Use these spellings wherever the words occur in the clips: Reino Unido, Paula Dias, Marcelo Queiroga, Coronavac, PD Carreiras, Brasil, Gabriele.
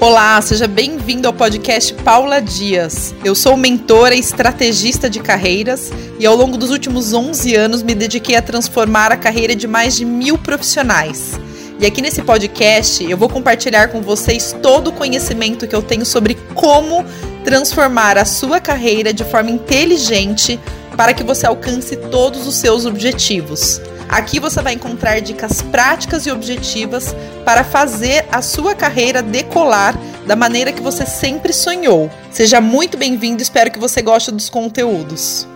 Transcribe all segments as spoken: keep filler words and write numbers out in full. Olá, seja bem-vindo ao podcast Paula Dias. Eu sou mentora e estrategista de carreiras e ao longo dos últimos onze anos me dediquei a transformar a carreira de mais de mil profissionais. E aqui nesse podcast eu vou compartilhar com vocês todo o conhecimento que eu tenho sobre como transformar a sua carreira de forma inteligente para que você alcance todos os seus objetivos. Aqui você vai encontrar dicas práticas e objetivas para fazer a sua carreira decolar da maneira que você sempre sonhou. Seja muito bem-vindo, espero que você goste dos conteúdos.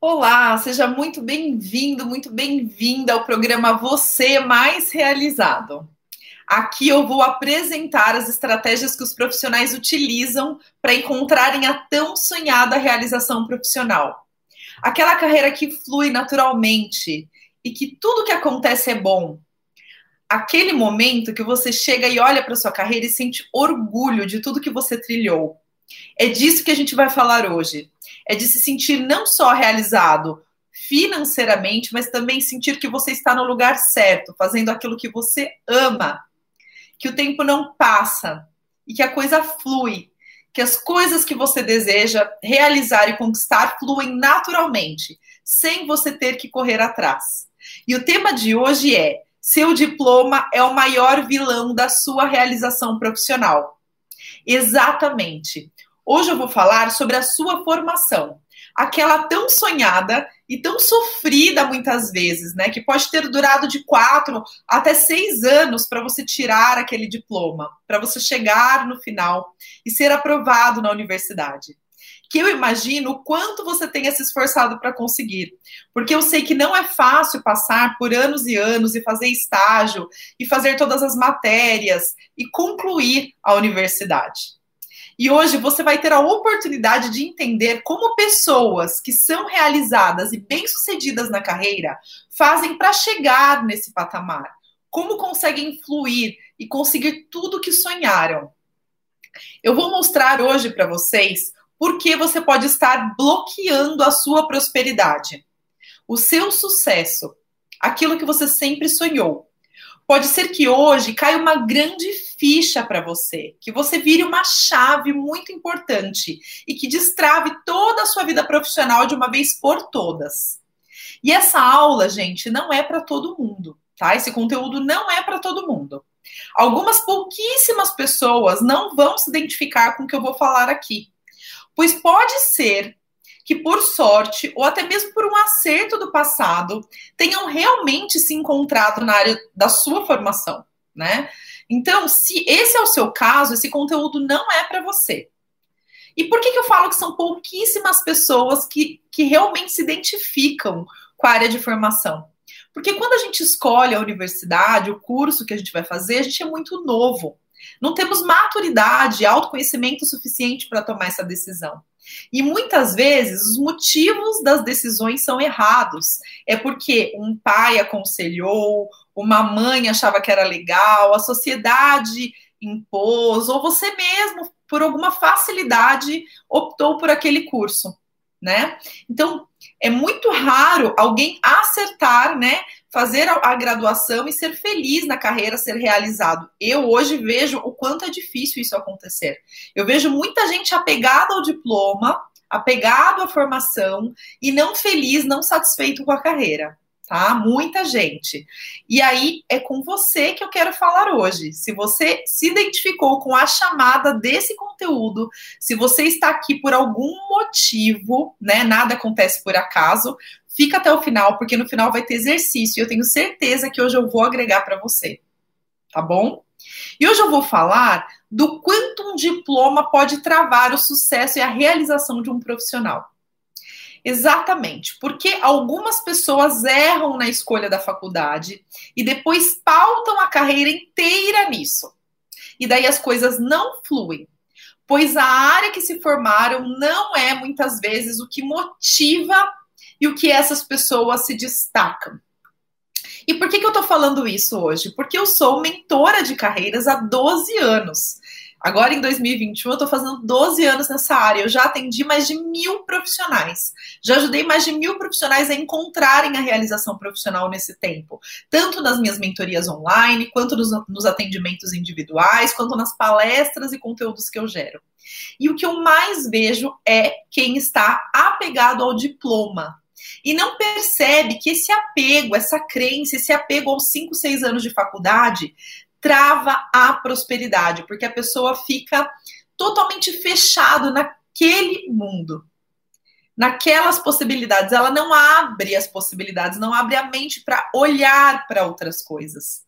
Olá, seja muito bem-vindo, muito bem-vinda ao programa Você Mais Realizado. Aqui eu vou apresentar as estratégias que os profissionais utilizam para encontrarem a tão sonhada realização profissional. Aquela carreira que flui naturalmente e que tudo que acontece é bom. Aquele momento que você chega e olha para sua carreira e sente orgulho de tudo que você trilhou. É disso que a gente vai falar hoje. É de se sentir não só realizado financeiramente, mas também sentir que você está no lugar certo, fazendo aquilo que você ama, que o tempo não passa e que a coisa flui. Que as coisas que você deseja realizar e conquistar fluem naturalmente, sem você ter que correr atrás. E o tema de hoje é: seu diploma é o maior vilão da sua realização profissional. Exatamente. Hoje eu vou falar sobre a sua formação, aquela tão sonhada e tão sofrida muitas vezes, né? Que pode ter durado de quatro até seis anos para você tirar aquele diploma, para você chegar no final e ser aprovado na universidade. Que eu imagino o quanto você tenha se esforçado para conseguir, porque eu sei que não é fácil passar por anos e anos e fazer estágio e fazer todas as matérias e concluir a universidade. E hoje você vai ter a oportunidade de entender como pessoas que são realizadas e bem-sucedidas na carreira fazem para chegar nesse patamar, como conseguem fluir e conseguir tudo que sonharam. Eu vou mostrar hoje para vocês por que você pode estar bloqueando a sua prosperidade, o seu sucesso, aquilo que você sempre sonhou. Pode ser que hoje caia uma grande ficha para você, que você vire uma chave muito importante e que destrave toda a sua vida profissional de uma vez por todas. E essa aula, gente, não é para todo mundo, tá? Esse conteúdo não é para todo mundo. Algumas pouquíssimas pessoas não vão se identificar com o que eu vou falar aqui, pois pode ser que por sorte, ou até mesmo por um acerto do passado, tenham realmente se encontrado na área da sua formação, né? Então, se esse é o seu caso, esse conteúdo não é para você. E por que que eu falo que são pouquíssimas pessoas que, que realmente se identificam com a área de formação? Porque quando a gente escolhe a universidade, o curso que a gente vai fazer, a gente é muito novo. Não temos maturidade, autoconhecimento suficiente para tomar essa decisão. E muitas vezes os motivos das decisões são errados. É porque um pai aconselhou, uma mãe achava que era legal, a sociedade impôs, ou você mesmo, por alguma facilidade, optou por aquele curso, né? Então, é muito raro alguém acertar, né? Fazer a graduação e ser feliz na carreira, ser realizado. Eu hoje vejo o quanto é difícil isso acontecer. Eu vejo muita gente apegada ao diploma, apegado à formação e não feliz, não satisfeito com a carreira, tá? Muita gente. E aí é com você que eu quero falar hoje. Se você se identificou com a chamada desse conteúdo, se você está aqui por algum motivo, né? Nada acontece por acaso. Fica até o final, porque no final vai ter exercício. E eu tenho certeza que hoje eu vou agregar para você, tá bom? E hoje eu vou falar do quanto um diploma pode travar o sucesso e a realização de um profissional. Exatamente, porque algumas pessoas erram na escolha da faculdade e depois pautam a carreira inteira nisso. E daí as coisas não fluem, pois a área que se formaram não é muitas vezes o que motiva e o que essas pessoas se destacam. E por que que eu tô falando isso hoje? Porque eu sou mentora de carreiras há doze anos. Agora, em dois mil e vinte e um, eu estou fazendo doze anos nessa área. Eu já atendi mais de mil profissionais. Já ajudei mais de mil profissionais a encontrarem a realização profissional nesse tempo. Tanto nas minhas mentorias online, quanto nos, nos atendimentos individuais, quanto nas palestras e conteúdos que eu gero. E o que eu mais vejo é quem está apegado ao diploma. E não percebe que esse apego, essa crença, esse apego aos cinco, seis anos de faculdade trava a prosperidade, porque a pessoa fica totalmente fechada naquele mundo, naquelas possibilidades. Ela não abre as possibilidades, não abre a mente para olhar para outras coisas.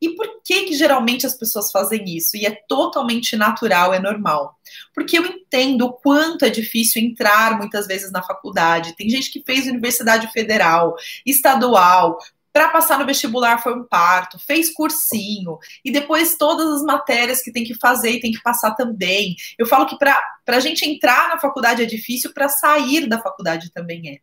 E por que que geralmente as pessoas fazem isso? E é totalmente natural, é normal. Porque eu entendo o quanto é difícil entrar muitas vezes na faculdade. Tem gente que fez universidade federal, estadual, para passar no vestibular foi um parto, fez cursinho, e depois todas as matérias que tem que fazer e tem que passar também. Eu falo que para a gente entrar na faculdade é difícil, para sair da faculdade também é.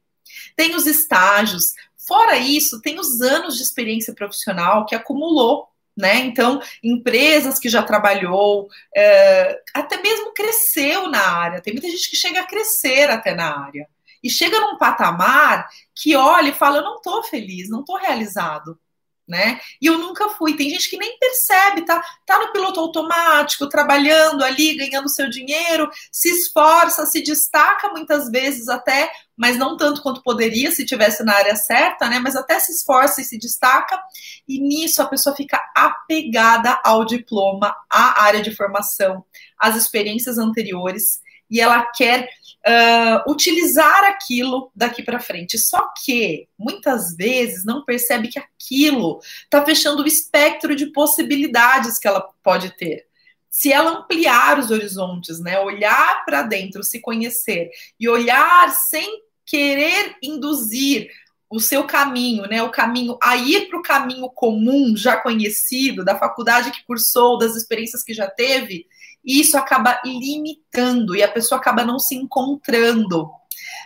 Tem os estágios. Fora isso, tem os anos de experiência profissional que acumulou, né? Então, empresas que já trabalhou, é, até mesmo cresceu na área. Tem muita gente que chega a crescer até na área. E chega num patamar que olha e fala, eu não tô feliz, não tô realizado, né? E eu nunca fui. Tem gente que nem percebe, tá, tá no piloto automático, trabalhando ali, ganhando seu dinheiro, se esforça, se destaca muitas vezes até, mas não tanto quanto poderia se tivesse na área certa, né? Mas até se esforça e se destaca, e nisso a pessoa fica apegada ao diploma, à área de formação, às experiências anteriores, e ela quer uh, utilizar aquilo daqui para frente. Só que, muitas vezes, não percebe que aquilo está fechando o espectro de possibilidades que ela pode ter. Se ela ampliar os horizontes, né, olhar para dentro, se conhecer, e olhar sem querer induzir o seu caminho, né, o caminho a ir para o caminho comum, já conhecido, da faculdade que cursou, das experiências que já teve, e isso acaba limitando, e a pessoa acaba não se encontrando,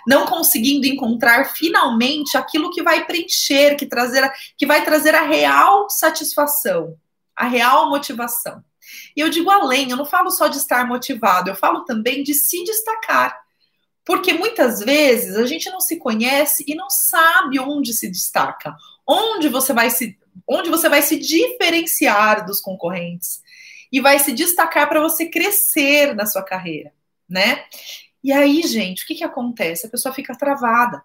não conseguindo encontrar finalmente aquilo que vai preencher, que, trazer, que vai trazer a real satisfação, a real motivação. E eu digo além, eu não falo só de estar motivado, eu falo também de se destacar, porque muitas vezes a gente não se conhece e não sabe onde se destaca, onde você vai se, onde você vai se diferenciar dos concorrentes, e vai se destacar para você crescer na sua carreira, né? E aí, gente, o que que acontece? A pessoa fica travada.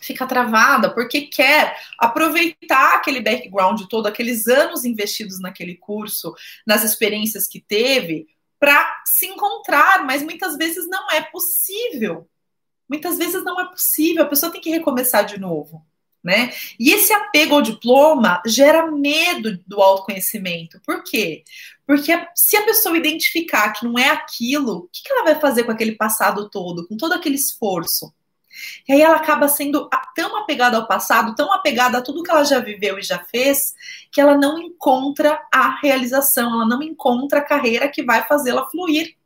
Fica travada porque quer aproveitar aquele background todo, aqueles anos investidos naquele curso, nas experiências que teve, para se encontrar, mas muitas vezes não é possível. Muitas vezes não é possível, a pessoa tem que recomeçar de novo, né? E esse apego ao diploma gera medo do autoconhecimento. Por quê? Porque se a pessoa identificar que não é aquilo, o que ela vai fazer com aquele passado todo, com todo aquele esforço? E aí ela acaba sendo tão apegada ao passado, tão apegada a tudo que ela já viveu e já fez, que ela não encontra a realização, ela não encontra a carreira que vai fazê-la fluir.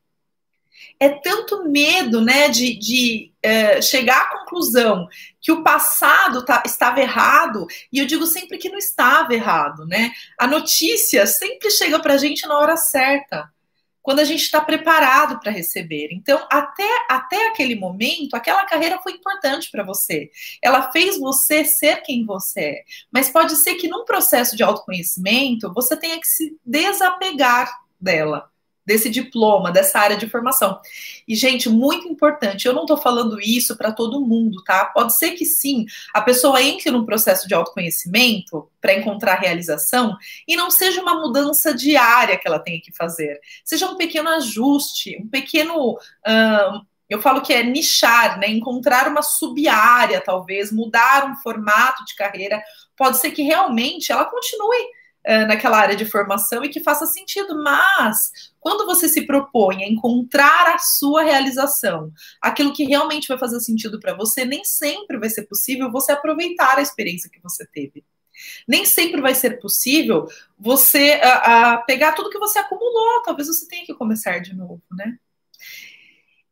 É tanto medo, né, de, de uh, chegar à conclusão que o passado tá, estava errado, e eu digo sempre que não estava errado, né? A notícia sempre chega para a gente na hora certa, quando a gente está preparado para receber. Então, até, até aquele momento, aquela carreira foi importante para você. Ela fez você ser quem você é. Mas pode ser que num processo de autoconhecimento, você tenha que se desapegar dela, desse diploma, dessa área de formação. E, gente, muito importante, eu não estou falando isso para todo mundo, tá? Pode ser que sim, a pessoa entre num processo de autoconhecimento para encontrar realização e não seja uma mudança diária que ela tenha que fazer. Seja um pequeno ajuste, um pequeno... Uh, eu falo que é nichar, né? Encontrar uma sub-área, talvez, mudar um formato de carreira. Pode ser que realmente ela continue naquela área de formação e que faça sentido, mas quando você se propõe a encontrar a sua realização, aquilo que realmente vai fazer sentido para você, nem sempre vai ser possível você aproveitar a experiência que você teve. Nem sempre vai ser possível você a, a pegar tudo que você acumulou, talvez você tenha que começar de novo, né?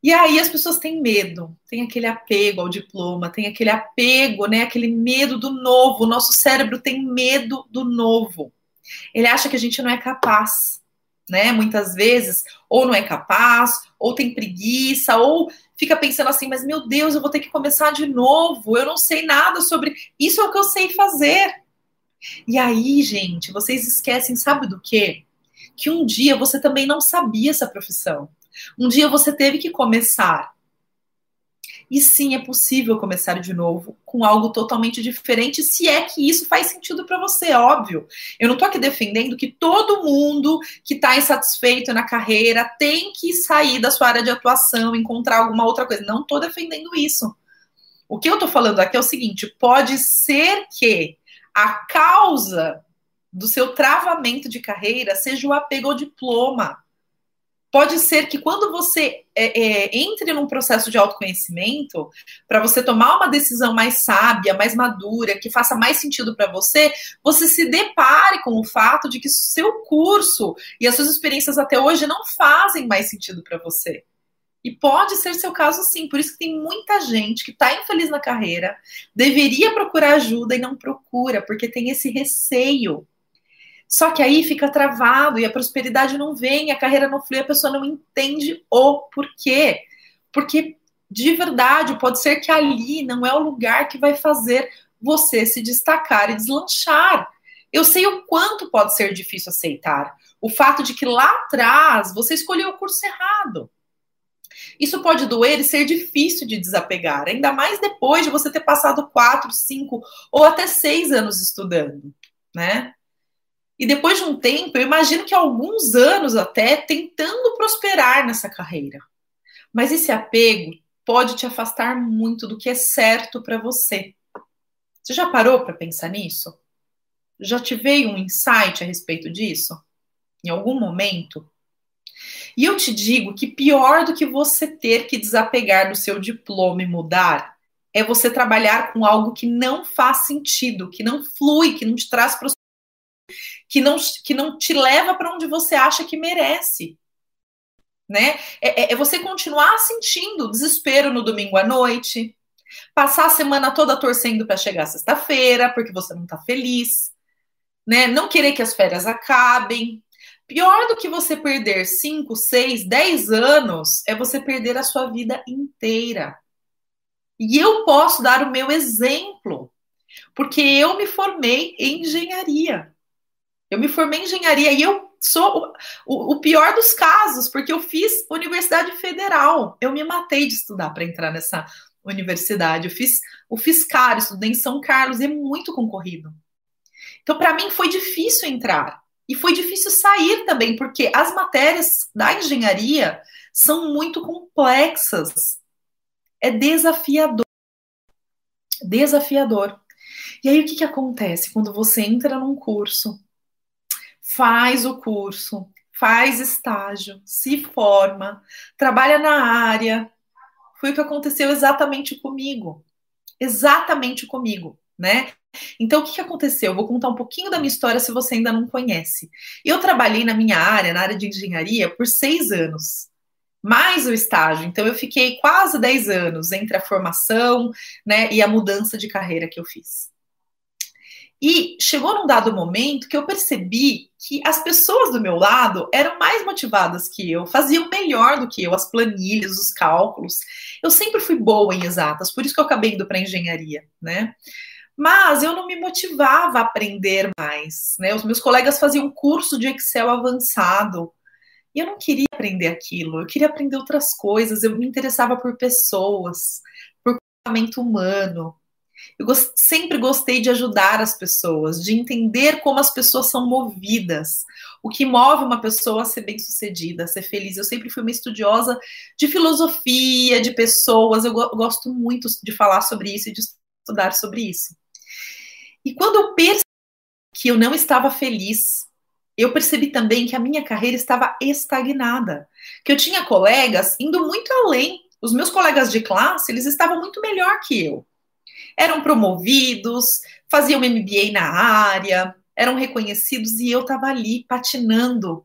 E aí as pessoas têm medo, tem aquele apego ao diploma, tem aquele apego, né, aquele medo do novo, o nosso cérebro tem medo do novo. Ele acha que a gente não é capaz, né? Muitas vezes, ou não é capaz, ou tem preguiça, ou fica pensando assim, mas meu Deus, eu vou ter que começar de novo, eu não sei nada sobre... Isso é o que eu sei fazer. E aí, gente, vocês esquecem, sabe do quê? Que um dia você também não sabia essa profissão. Um dia você teve que começar. E sim, é possível começar de novo com algo totalmente diferente, se é que isso faz sentido para você, óbvio. Eu não estou aqui defendendo que todo mundo que está insatisfeito na carreira tem que sair da sua área de atuação, encontrar alguma outra coisa. Não estou defendendo isso. O que eu estou falando aqui é o seguinte, pode ser que a causa do seu travamento de carreira seja o apego ao diploma. Pode ser que quando você é, é, entre num processo de autoconhecimento, para você tomar uma decisão mais sábia, mais madura, que faça mais sentido para você, você se depare com o fato de que seu curso e as suas experiências até hoje não fazem mais sentido para você. E pode ser seu caso sim, por isso que tem muita gente que está infeliz na carreira, deveria procurar ajuda e não procura, porque tem esse receio. Só que aí fica travado e a prosperidade não vem, a carreira não flui, a pessoa não entende o porquê. Porque, de verdade, pode ser que ali não é o lugar que vai fazer você se destacar e deslanchar. Eu sei o quanto pode ser difícil aceitar o fato de que lá atrás você escolheu o curso errado. Isso pode doer e ser difícil de desapegar, ainda mais depois de você ter passado quatro, cinco ou até seis anos estudando, né? E depois de um tempo, eu imagino que alguns anos até tentando prosperar nessa carreira. Mas esse apego pode te afastar muito do que é certo para você. Você já parou para pensar nisso? Já te veio um insight a respeito disso? Em algum momento? E eu te digo que pior do que você ter que desapegar do seu diploma e mudar, é você trabalhar com algo que não faz sentido, que não flui, que não te traz prosperidade, que não, que não te leva para onde você acha que merece. Né? É, é você continuar sentindo desespero no domingo à noite, passar a semana toda torcendo para chegar sexta-feira, porque você não está feliz, né? Não querer que as férias acabem. Pior do que você perder cinco, seis, dez anos é você perder a sua vida inteira. E eu posso dar o meu exemplo, porque eu me formei em engenharia. Eu me formei em engenharia e eu sou o, o pior dos casos, porque eu fiz Universidade Federal. Eu me matei de estudar para entrar nessa universidade. Eu fiz, eu fiz caro, estudei em São Carlos, é muito concorrido. Então, para mim, foi difícil entrar. E foi difícil sair também, porque as matérias da engenharia são muito complexas. É desafiador. Desafiador. E aí, o que que acontece quando você entra num curso, faz o curso, faz estágio, se forma, trabalha na área? Foi o que aconteceu exatamente comigo. Exatamente comigo, né? Então, o que que aconteceu? Eu vou contar um pouquinho da minha história, se você ainda não conhece. Eu trabalhei na minha área, na área de engenharia, por seis anos, mais o estágio. Então, eu fiquei quase dez anos entre a formação, né, e a mudança de carreira que eu fiz. E chegou num dado momento que eu percebi que as pessoas do meu lado eram mais motivadas que eu, faziam melhor do que eu, as planilhas, os cálculos. Eu sempre fui boa em exatas, por isso que eu acabei indo para engenharia, né? Mas eu não me motivava a aprender mais, né? Os meus colegas faziam curso de Excel avançado e eu não queria aprender aquilo, eu queria aprender outras coisas, eu me interessava por pessoas, por comportamento humano. Eu gost- sempre gostei de ajudar as pessoas, de entender como as pessoas são movidas, o que move uma pessoa a ser bem-sucedida, a ser feliz. Eu sempre fui uma estudiosa de filosofia, de pessoas, eu go- gosto muito de falar sobre isso e de estudar sobre isso. E quando eu percebi que eu não estava feliz, eu percebi também que a minha carreira estava estagnada, que eu tinha colegas indo muito além. Os meus colegas de classe, eles estavam muito melhor que eu. Eram promovidos, faziam M B A na área, eram reconhecidos e eu estava ali patinando.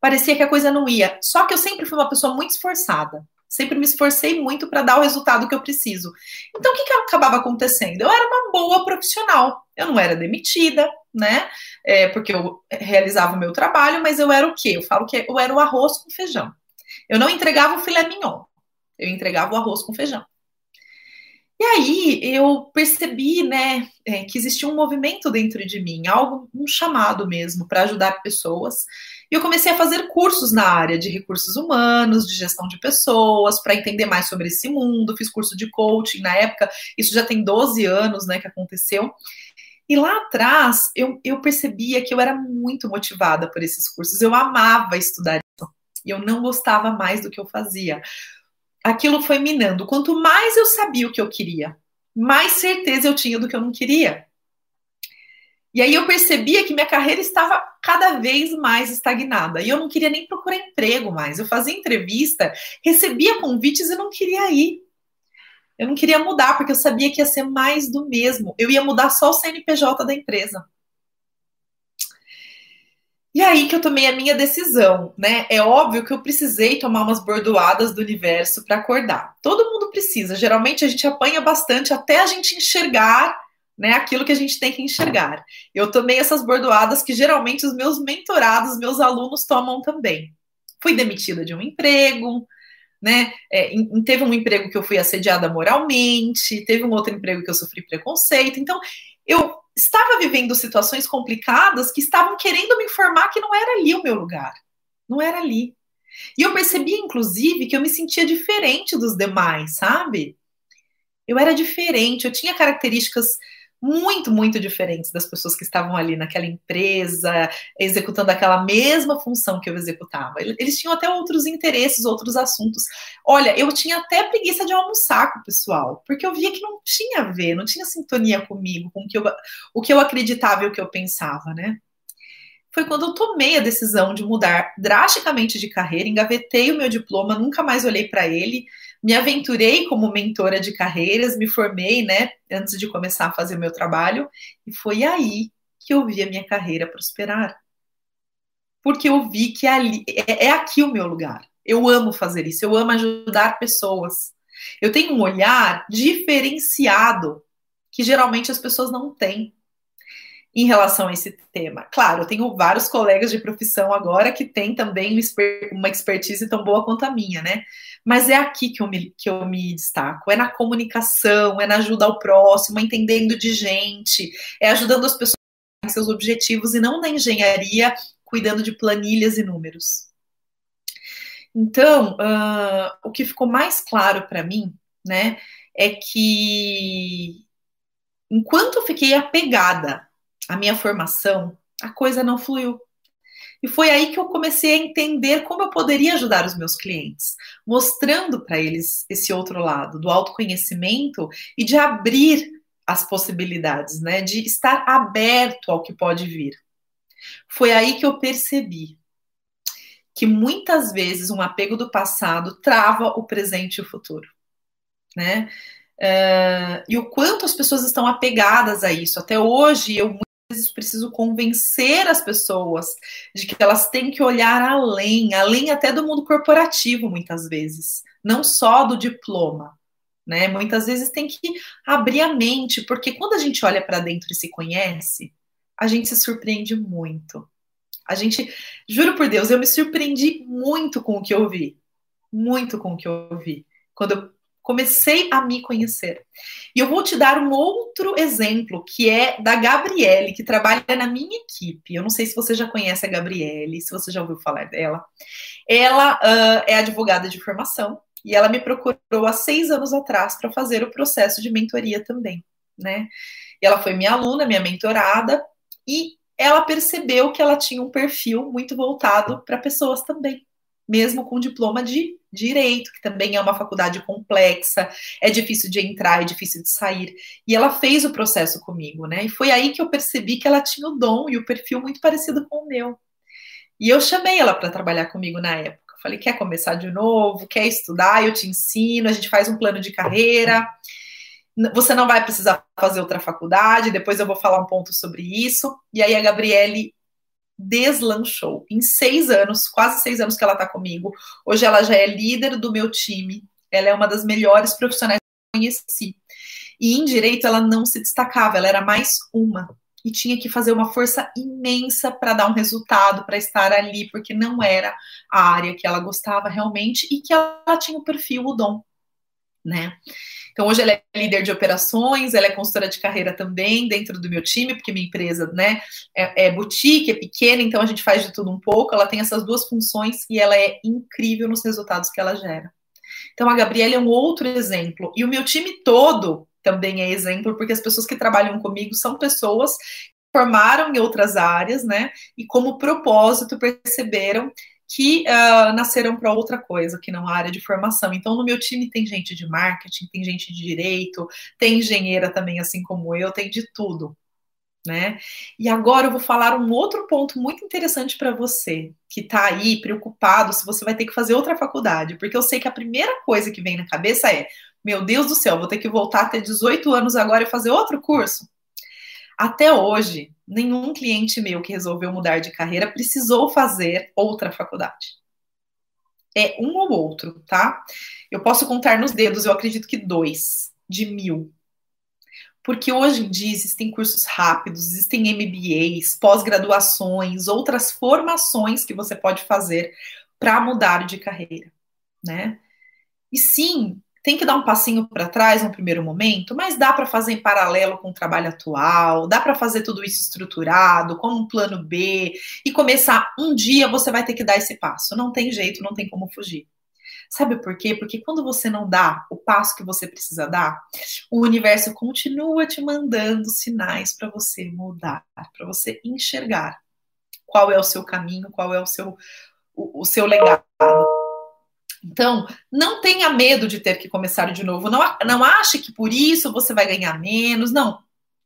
Parecia que a coisa não ia. Só que eu sempre fui uma pessoa muito esforçada. Sempre me esforcei muito para dar o resultado que eu preciso. Então, o que que acabava acontecendo? Eu era uma boa profissional. Eu não era demitida, né? É, porque eu realizava o meu trabalho, mas eu era o quê? Eu falo que eu era o arroz com feijão. Eu não entregava o filé mignon, eu entregava o arroz com feijão. E aí eu percebi, né, é, que existia um movimento dentro de mim, algo, um chamado mesmo para ajudar pessoas. E eu comecei a fazer cursos na área de recursos humanos, de gestão de pessoas, para entender mais sobre esse mundo. Fiz curso de coaching na época, isso já tem doze anos, né, que aconteceu. E lá atrás eu, eu percebia que eu era muito motivada por esses cursos. Eu amava estudar isso e eu não gostava mais do que eu fazia. Aquilo foi minando. Quanto mais eu sabia o que eu queria, mais certeza eu tinha do que eu não queria. E aí eu percebia que minha carreira estava cada vez mais estagnada. E eu não queria nem procurar emprego mais. Eu fazia entrevista, recebia convites e não queria ir. Eu não queria mudar, porque eu sabia que ia ser mais do mesmo. Eu ia mudar só o C N P J da empresa. E aí que eu tomei a minha decisão, né? É óbvio que eu precisei tomar umas bordoadas do universo para acordar. Todo mundo precisa. Geralmente a gente apanha bastante até a gente enxergar, né, aquilo que a gente tem que enxergar. Eu tomei essas bordoadas que geralmente os meus mentorados, meus alunos tomam também. Fui demitida de um emprego, né? É, em, teve um emprego que eu fui assediada moralmente, teve um outro emprego que eu sofri preconceito. Então, eu estava vivendo situações complicadas que estavam querendo me informar que não era ali o meu lugar. Não era ali. E eu percebi, inclusive, que eu me sentia diferente dos demais, sabe? Eu era diferente, eu tinha características muito, muito diferentes das pessoas que estavam ali naquela empresa, executando aquela mesma função que eu executava. Eles tinham até outros interesses, outros assuntos. Olha, eu tinha até preguiça de almoçar com o pessoal, porque eu via que não tinha a ver, não tinha sintonia comigo, com o que eu, o que eu acreditava e o que eu pensava, né? Foi quando eu tomei a decisão de mudar drasticamente de carreira, engavetei o meu diploma, nunca mais olhei para ele, me aventurei como mentora de carreiras, me formei, né, antes de começar a fazer o meu trabalho, e foi aí que eu vi a minha carreira prosperar. Porque eu vi que ali, é, é aqui o meu lugar. Eu amo fazer isso, eu amo ajudar pessoas. Eu tenho um olhar diferenciado que geralmente as pessoas não têm em relação a esse tema. Claro, eu tenho vários colegas de profissão agora que têm também uma expertise tão boa quanto a minha, né? Mas é aqui que eu me, que eu me destaco. É na comunicação, é na ajuda ao próximo, é entendendo de gente, é ajudando as pessoas em seus objetivos e não na engenharia, cuidando de planilhas e números. Então, uh, o que ficou mais claro para mim, né, é que enquanto eu fiquei apegada a minha formação, a coisa não fluiu. E foi aí que eu comecei a entender como eu poderia ajudar os meus clientes, mostrando para eles esse outro lado, do autoconhecimento e de abrir as possibilidades, né? De estar aberto ao que pode vir. Foi aí que eu percebi que muitas vezes um apego do passado trava o presente e o futuro, né? Uh, e o quanto as pessoas estão apegadas a isso. Até hoje, eu vezes preciso convencer as pessoas de que elas têm que olhar além, além até do mundo corporativo, muitas vezes, não só do diploma, né? Muitas vezes tem que abrir a mente, porque quando a gente olha para dentro e se conhece, a gente se surpreende muito. A gente, juro por Deus, eu me surpreendi muito com o que eu vi, muito com o que eu vi, quando eu comecei a me conhecer. E eu vou te dar um outro exemplo, que é da Gabriele, que trabalha na minha equipe. Eu não sei se você já conhece a Gabriele, se você já ouviu falar dela. Ela uh, é advogada de formação e ela me procurou há seis anos atrás para fazer o processo de mentoria também, né? E ela foi minha aluna, minha mentorada, e ela percebeu que ela tinha um perfil muito voltado para pessoas também, mesmo com diploma de Direito, que também é uma faculdade complexa, é difícil de entrar, é difícil de sair. E ela fez o processo comigo, né? E foi aí que eu percebi que ela tinha o dom e o perfil muito parecido com o meu. E eu chamei ela para trabalhar comigo na época. Falei, quer começar de novo? Quer estudar? Eu te ensino, a gente faz um plano de carreira. Você não vai precisar fazer outra faculdade, depois eu vou falar um ponto sobre isso. E aí a Gabriele deslanchou. Em seis anos, quase seis anos que ela está comigo, hoje ela já é líder do meu time, ela é uma das melhores profissionais que eu conheci. E em direito ela não se destacava, ela era mais uma. e tinha que fazer uma força imensa para dar um resultado, para estar ali, porque não era a área que ela gostava realmente e que ela tinha o perfil, o dom, né? Então, hoje ela é líder de operações, ela é consultora de carreira também dentro do meu time, porque minha empresa, né, é, é boutique, é pequena, então a gente faz de tudo um pouco. Ela tem essas duas funções e ela é incrível nos resultados que ela gera. Então, a Gabriele é um outro exemplo. E o meu time todo também é exemplo, porque as pessoas que trabalham comigo são pessoas que formaram em outras áreas, né, e como propósito perceberam que uh, nasceram para outra coisa, que não a área de formação. Então, no meu time tem gente de marketing, tem gente de direito, tem engenheira também, assim como eu, tem de tudo, né? E agora eu vou falar um outro ponto muito interessante para você, que está aí preocupado se você vai ter que fazer outra faculdade, porque eu sei que a primeira coisa que vem na cabeça é, meu Deus do céu, vou ter que voltar a ter dezoito anos agora e fazer outro curso? Até hoje, nenhum cliente meu que resolveu mudar de carreira precisou fazer outra faculdade. É um ou outro, tá? Eu posso contar nos dedos, eu acredito que dois de mil. Porque hoje em dia existem cursos rápidos, existem M B As, pós-graduações, outras formações que você pode fazer para mudar de carreira, né? E sim, tem que dar um passinho para trás no primeiro momento, mas dá para fazer em paralelo com o trabalho atual, dá para fazer tudo isso estruturado, como um plano B, e começar um dia você vai ter que dar esse passo. Não tem jeito, não tem como fugir. Sabe por quê? Porque quando você não dá o passo que você precisa dar, o universo continua te mandando sinais para você mudar, para você enxergar qual é o seu caminho, qual é o seu, o, o seu legado. Então, não tenha medo de ter que começar de novo. Não, não ache que por isso você vai ganhar menos. Não.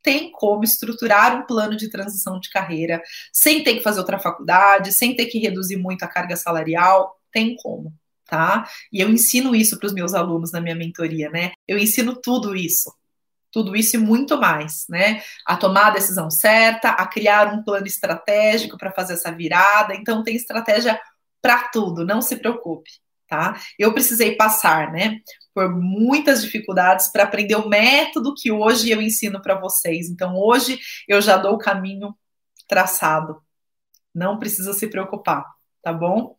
Tem como estruturar um plano de transição de carreira sem ter que fazer outra faculdade, sem ter que reduzir muito a carga salarial. Tem como, tá? E eu ensino isso para os meus alunos na minha mentoria, né? Eu ensino tudo isso. Tudo isso e muito mais, né? A tomar a decisão certa, a criar um plano estratégico para fazer essa virada. Então, tem estratégia para tudo. Não se preocupe. Tá? Eu precisei passar, né, por muitas dificuldades para aprender o método que hoje eu ensino para vocês. Então, hoje eu já dou o caminho traçado. Não precisa se preocupar, tá bom?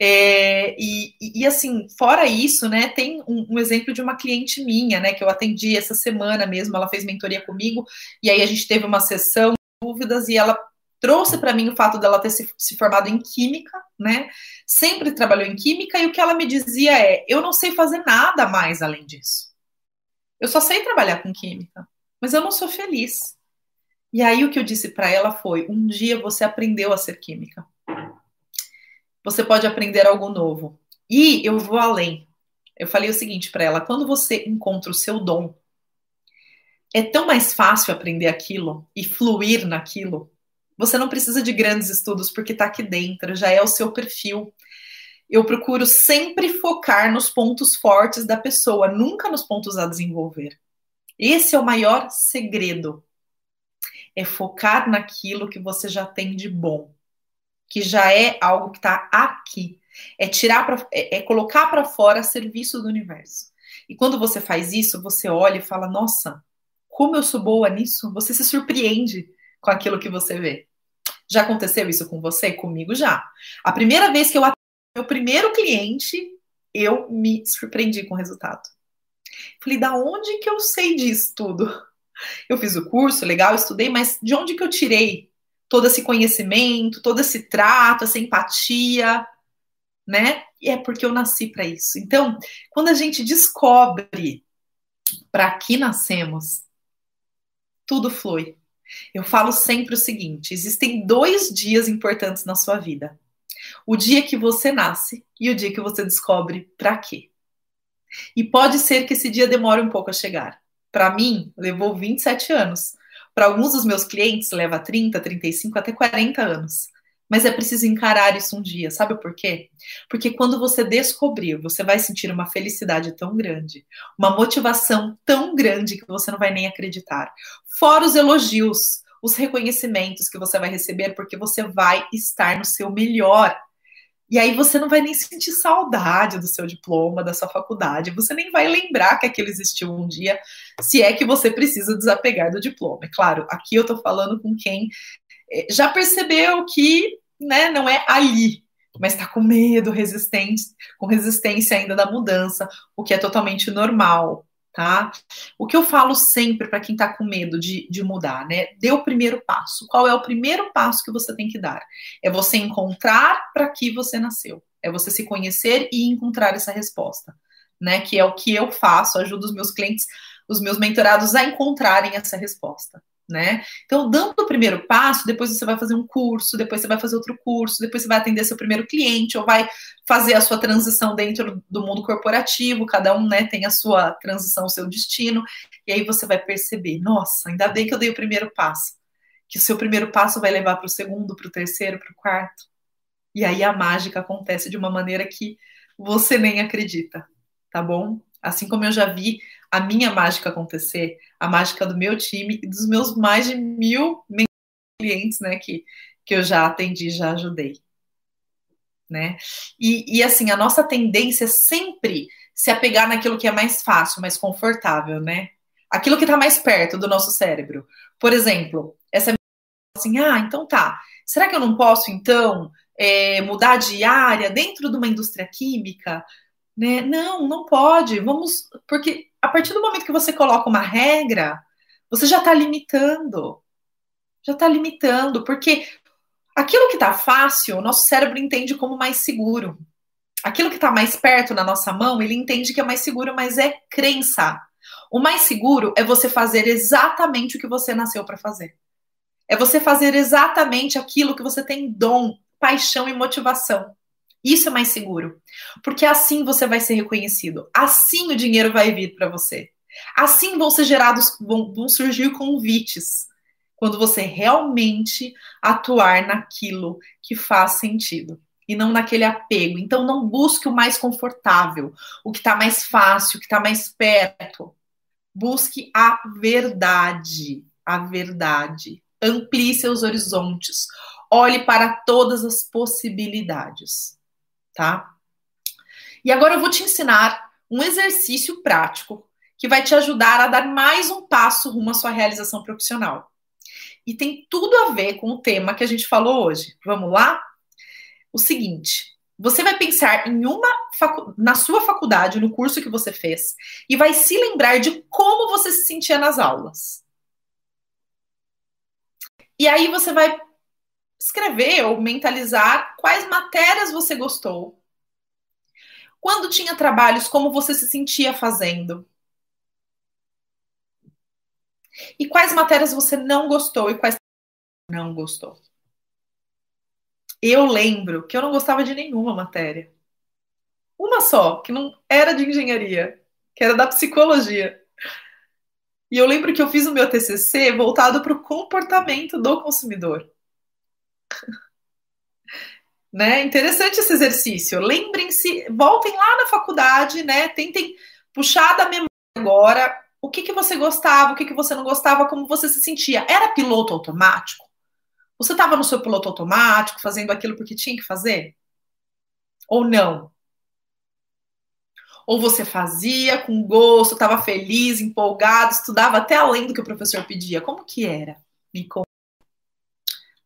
É, e, e, assim, fora isso, né, tem um, um exemplo de uma cliente minha, né, que eu atendi essa semana mesmo. Ela fez mentoria comigo e aí a gente teve uma sessão de dúvidas e ela trouxe para mim o fato dela ter se, se formado em química, né? Sempre trabalhou em química e o que ela me dizia é: eu não sei fazer nada mais além disso. Eu só sei trabalhar com química, mas eu não sou feliz. E aí o que eu disse para ela foi: um dia você aprendeu a ser química. Você pode aprender algo novo. E eu vou além. Eu falei o seguinte para ela: quando você encontra o seu dom, é tão mais fácil aprender aquilo e fluir naquilo. Você não precisa de grandes estudos, porque está aqui dentro, já é o seu perfil. Eu procuro sempre focar nos pontos fortes da pessoa, nunca nos pontos a desenvolver. Esse é o maior segredo. É focar naquilo que você já tem de bom, que já é algo que está aqui. É tirar pra, é, é colocar para fora a serviço do universo. E quando você faz isso, você olha e fala: nossa, como eu sou boa nisso? Você se surpreende com aquilo que você vê. Já aconteceu isso com você? Comigo já. A primeira vez que eu atendi meu primeiro cliente, eu me surpreendi com o resultado. Falei: da onde que eu sei disso tudo? Eu fiz o curso, legal, estudei, mas de onde que eu tirei todo esse conhecimento, todo esse trato, essa empatia, né? E é porque eu nasci para isso. Então, quando a gente descobre para que nascemos, tudo flui. Eu falo sempre o seguinte: existem dois dias importantes na sua vida. O dia que você nasce e o dia que você descobre para quê. E pode ser que esse dia demore um pouco a chegar. Para mim, levou vinte e sete anos. Para alguns dos meus clientes, leva trinta, trinta e cinco, até quarenta anos. Mas é preciso encarar isso um dia. Sabe por quê? Porque quando você descobrir, você vai sentir uma felicidade tão grande, uma motivação tão grande que você não vai nem acreditar. Fora os elogios, os reconhecimentos que você vai receber, porque você vai estar no seu melhor. E aí você não vai nem sentir saudade do seu diploma, da sua faculdade. Você nem vai lembrar que aquilo existiu um dia, se é que você precisa desapegar do diploma. É claro, aqui eu estou falando com quem já percebeu que, né, não é ali, mas está com medo, resistente, com resistência ainda da mudança, o que é totalmente normal, tá? O que eu falo sempre para quem está com medo de, de mudar, né? Dê o primeiro passo. Qual é o primeiro passo que você tem que dar? É você encontrar para que você nasceu. É você se conhecer e encontrar essa resposta, né? Que é o que eu faço, ajudo os meus clientes, os meus mentorados a encontrarem essa resposta, né? Então, dando o primeiro passo, depois você vai fazer um curso, depois você vai fazer outro curso, depois você vai atender seu primeiro cliente, ou vai fazer a sua transição dentro do mundo corporativo, cada um, né, tem a sua transição, o seu destino, e aí você vai perceber, nossa, ainda bem que eu dei o primeiro passo, que o seu primeiro passo vai levar para o segundo, para o terceiro, para o quarto, e aí a mágica acontece de uma maneira que você nem acredita, tá bom? Assim como eu já vi a minha mágica acontecer, a mágica do meu time e dos meus mais de mil clientes, né, que, que eu já atendi, já ajudei, né? E, e assim, a nossa tendência é sempre se apegar naquilo que é mais fácil, mais confortável, né? Aquilo que está mais perto do nosso cérebro. Por exemplo, essa assim, ah, então tá, será que eu não posso, então, é, mudar de área dentro de uma indústria química? Né? Não, não pode, vamos, porque a partir do momento que você coloca uma regra, você já está limitando, já está limitando, porque aquilo que está fácil, o nosso cérebro entende como mais seguro, aquilo que está mais perto na nossa mão, ele entende que é mais seguro, mas é crença. O mais seguro é você fazer exatamente o que você nasceu para fazer, é você fazer exatamente aquilo que você tem dom, paixão e motivação. Isso é mais seguro, porque assim você vai ser reconhecido, assim o dinheiro vai vir para você, assim vão ser gerados, vão, vão surgir convites, quando você realmente atuar naquilo que faz sentido, e não naquele apego. Então não busque o mais confortável, o que está mais fácil, o que está mais perto, busque a verdade, a verdade, amplie seus horizontes, olhe para todas as possibilidades. Tá? E agora eu vou te ensinar um exercício prático que vai te ajudar a dar mais um passo rumo à sua realização profissional. E tem tudo a ver com o tema que a gente falou hoje. Vamos lá? O seguinte, você vai pensar em uma facu- na sua faculdade, no curso que você fez, e vai se lembrar de como você se sentia nas aulas. E aí você vai escrever ou mentalizar quais matérias você gostou. Quando tinha trabalhos, como você se sentia fazendo. E quais matérias você não gostou e quais não gostou. Eu lembro que eu não gostava de nenhuma matéria. Uma só, que não era de engenharia, que era da psicologia. E eu lembro que eu fiz o meu T C C voltado para o comportamento do consumidor. Né? Interessante esse exercício. Lembrem-se, voltem lá na faculdade, né? Tentem puxar da memória agora o que, que você gostava, o que, que você não gostava, como você se sentia. Era piloto automático? Você estava no seu piloto automático, fazendo aquilo porque tinha que fazer? Ou não? Ou você fazia com gosto, estava feliz, empolgado, estudava até além do que o professor pedia? Como que era? Me conta.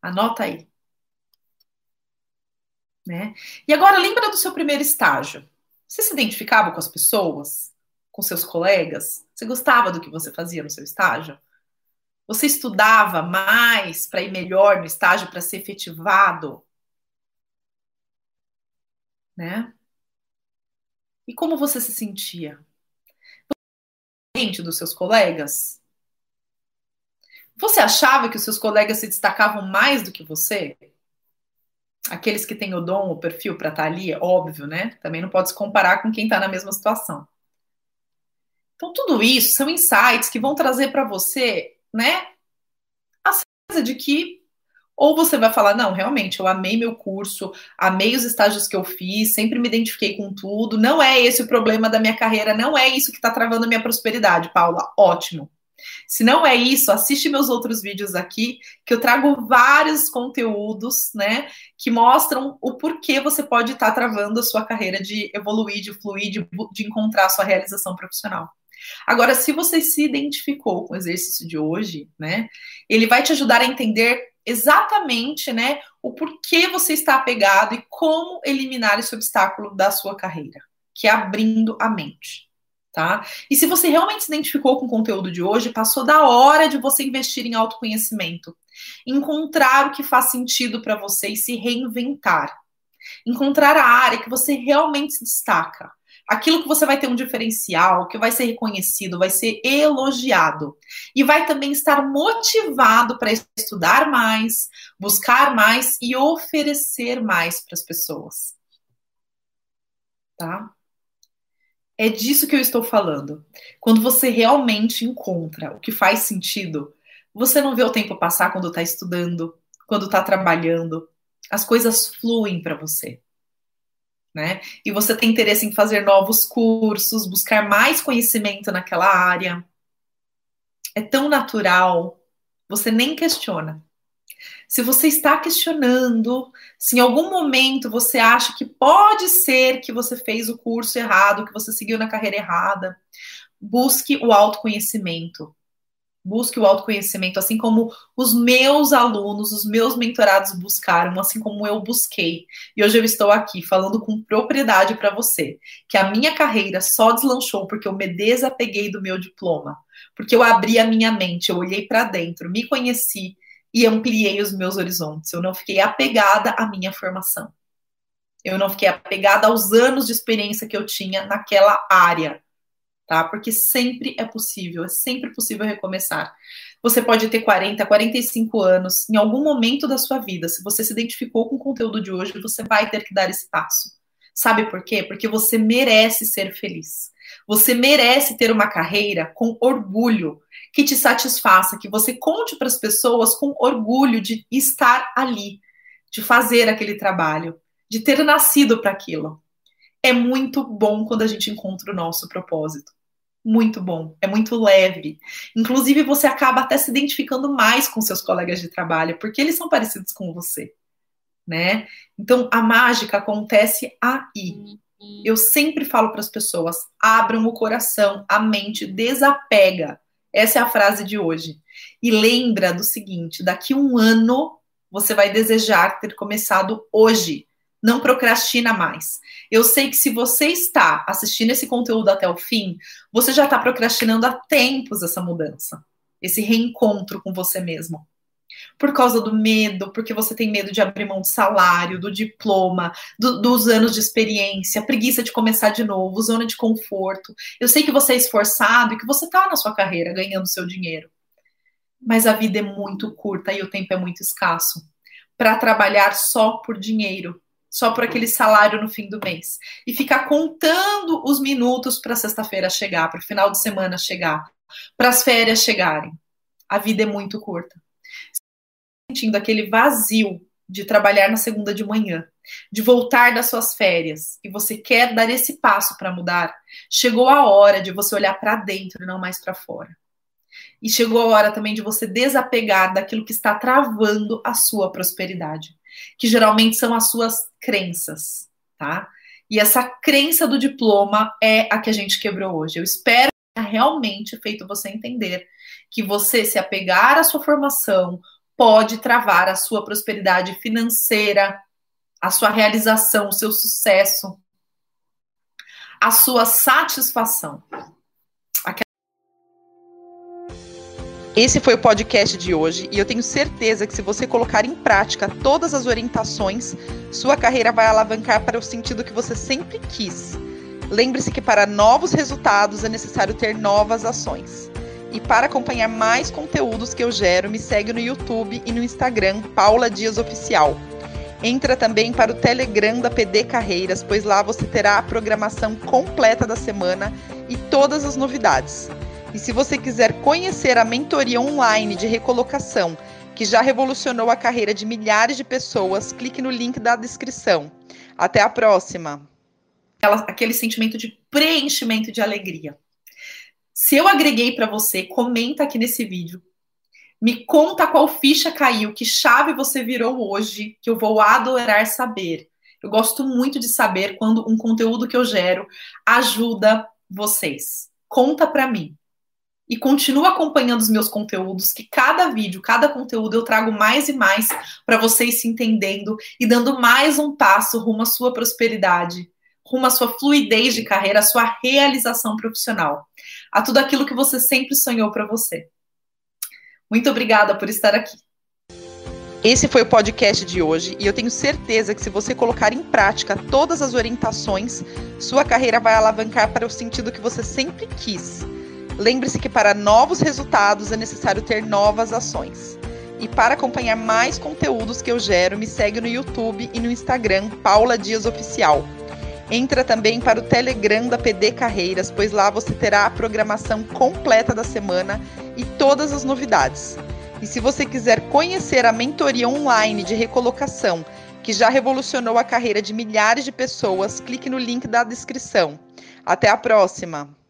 Anota aí. Né? E agora lembra do seu primeiro estágio. Você se identificava com as pessoas? Com seus colegas? Você gostava do que você fazia no seu estágio? Você estudava mais para ir melhor no estágio, para ser efetivado? Né? E como você se sentia? Você era diferente dos seus colegas? Você achava que os seus colegas se destacavam mais do que você? Aqueles que têm o dom, o perfil para estar ali, é óbvio, né? Também não pode se comparar com quem está na mesma situação. Então, tudo isso são insights que vão trazer para você, né? A certeza de que ou você vai falar, não, realmente, eu amei meu curso, amei os estágios que eu fiz, sempre me identifiquei com tudo, não é esse o problema da minha carreira, não é isso que está travando a minha prosperidade, Paula, ótimo. Se não é isso, assiste meus outros vídeos aqui, que eu trago vários conteúdos, né, que mostram o porquê você pode estar travando a sua carreira de evoluir, de fluir, de, de encontrar a sua realização profissional. Agora, se você se identificou com o exercício de hoje, né, ele vai te ajudar a entender exatamente, né, o porquê você está apegado e como eliminar esse obstáculo da sua carreira, que é abrindo a mente, tá? E se você realmente se identificou com o conteúdo de hoje, passou da hora de você investir em autoconhecimento, encontrar o que faz sentido para você e se reinventar, encontrar a área que você realmente se destaca, aquilo que você vai ter um diferencial, que vai ser reconhecido, vai ser elogiado. E vai também estar motivado para estudar mais, buscar mais e oferecer mais para as pessoas. Tá? É disso que eu estou falando. Quando você realmente encontra o que faz sentido, você não vê o tempo passar quando está estudando, quando está trabalhando. As coisas fluem para você. Né? E você tem interesse em fazer novos cursos, buscar mais conhecimento naquela área. É tão natural, você nem questiona. Se você está questionando, se em algum momento você acha que pode ser que você fez o curso errado, que você seguiu na carreira errada, busque o autoconhecimento. Busque o autoconhecimento, assim como os meus alunos, os meus mentorados buscaram, assim como eu busquei. E hoje eu estou aqui falando com propriedade para você, que a minha carreira só deslanchou porque eu me desapeguei do meu diploma, porque eu abri a minha mente, eu olhei para dentro, me conheci e ampliei os meus horizontes. Eu não fiquei apegada à minha formação. Eu não fiquei apegada aos anos de experiência que eu tinha naquela área. Tá? Porque sempre é possível, é sempre possível recomeçar. Você pode ter quarenta, quarenta e cinco anos, em algum momento da sua vida, se você se identificou com o conteúdo de hoje, você vai ter que dar esse passo. Sabe por quê? Porque você merece ser feliz. Você merece ter uma carreira com orgulho, que te satisfaça, que você conte para as pessoas com orgulho de estar ali, de fazer aquele trabalho, de ter nascido para aquilo. É muito bom quando a gente encontra o nosso propósito. Muito bom. É muito leve. Inclusive, você acaba até se identificando mais com seus colegas de trabalho, porque eles são parecidos com você, né? Então, a mágica acontece aí. Eu sempre falo para as pessoas, abram o coração, a mente, desapega. Essa é a frase de hoje. E lembra do seguinte, daqui a um ano, você vai desejar ter começado hoje. Não procrastina mais. Eu sei que se você está assistindo esse conteúdo até o fim, você já está procrastinando há tempos essa mudança, esse reencontro com você mesmo. Por causa do medo, porque você tem medo de abrir mão do salário, do diploma, do, dos anos de experiência, preguiça de começar de novo, zona de conforto. Eu sei que você é esforçado e que você está na sua carreira ganhando seu dinheiro. Mas a vida é muito curta e o tempo é muito escasso para trabalhar só por dinheiro. Só por aquele salário no fim do mês. E ficar contando os minutos para sexta-feira chegar, para o final de semana chegar, para as férias chegarem. A vida é muito curta. Sentindo aquele vazio de trabalhar na segunda de manhã, de voltar das suas férias, e você quer dar esse passo para mudar, chegou a hora de você olhar para dentro e não mais para fora. E chegou a hora também de você desapegar daquilo que está travando a sua prosperidade, que geralmente são as suas crenças, tá? E essa crença do diploma é a que a gente quebrou hoje. Eu espero que tenha realmente feito você entender que você se apegar à sua formação pode travar a sua prosperidade financeira, a sua realização, o seu sucesso, a sua satisfação. Esse foi o podcast de hoje e eu tenho certeza que se você colocar em prática todas as orientações, sua carreira vai alavancar para o sentido que você sempre quis. Lembre-se que para novos resultados é necessário ter novas ações. E para acompanhar mais conteúdos que eu gero, me segue no YouTube e no Instagram, Paula Dias Oficial. Entra também para o Telegram da P D Carreiras, pois lá você terá a programação completa da semana e todas as novidades. E se você quiser conhecer a mentoria online de recolocação, que já revolucionou a carreira de milhares de pessoas, clique no link da descrição. Até a próxima! Aquele sentimento de preenchimento de alegria. Se eu agreguei para você, comenta aqui nesse vídeo. Me conta qual ficha caiu, que chave você virou hoje, que eu vou adorar saber. Eu gosto muito de saber quando um conteúdo que eu gero ajuda vocês. Conta para mim. E continua acompanhando os meus conteúdos, que cada vídeo, cada conteúdo eu trago mais e mais para vocês se entendendo e dando mais um passo rumo à sua prosperidade, rumo à sua fluidez de carreira, à sua realização profissional, a tudo aquilo que você sempre sonhou para você. Muito obrigada por estar aqui. Esse foi o podcast de hoje e eu tenho certeza que se você colocar em prática todas as orientações, sua carreira vai alavancar para o sentido que você sempre quis. Lembre-se que para novos resultados é necessário ter novas ações. E para acompanhar mais conteúdos que eu gero, me segue no YouTube e no Instagram, Paula Dias Oficial. Entra também para o Telegram da P D Carreiras, pois lá você terá a programação completa da semana e todas as novidades. E se você quiser conhecer a mentoria online de recolocação, que já revolucionou a carreira de milhares de pessoas, clique no link da descrição. Até a próxima!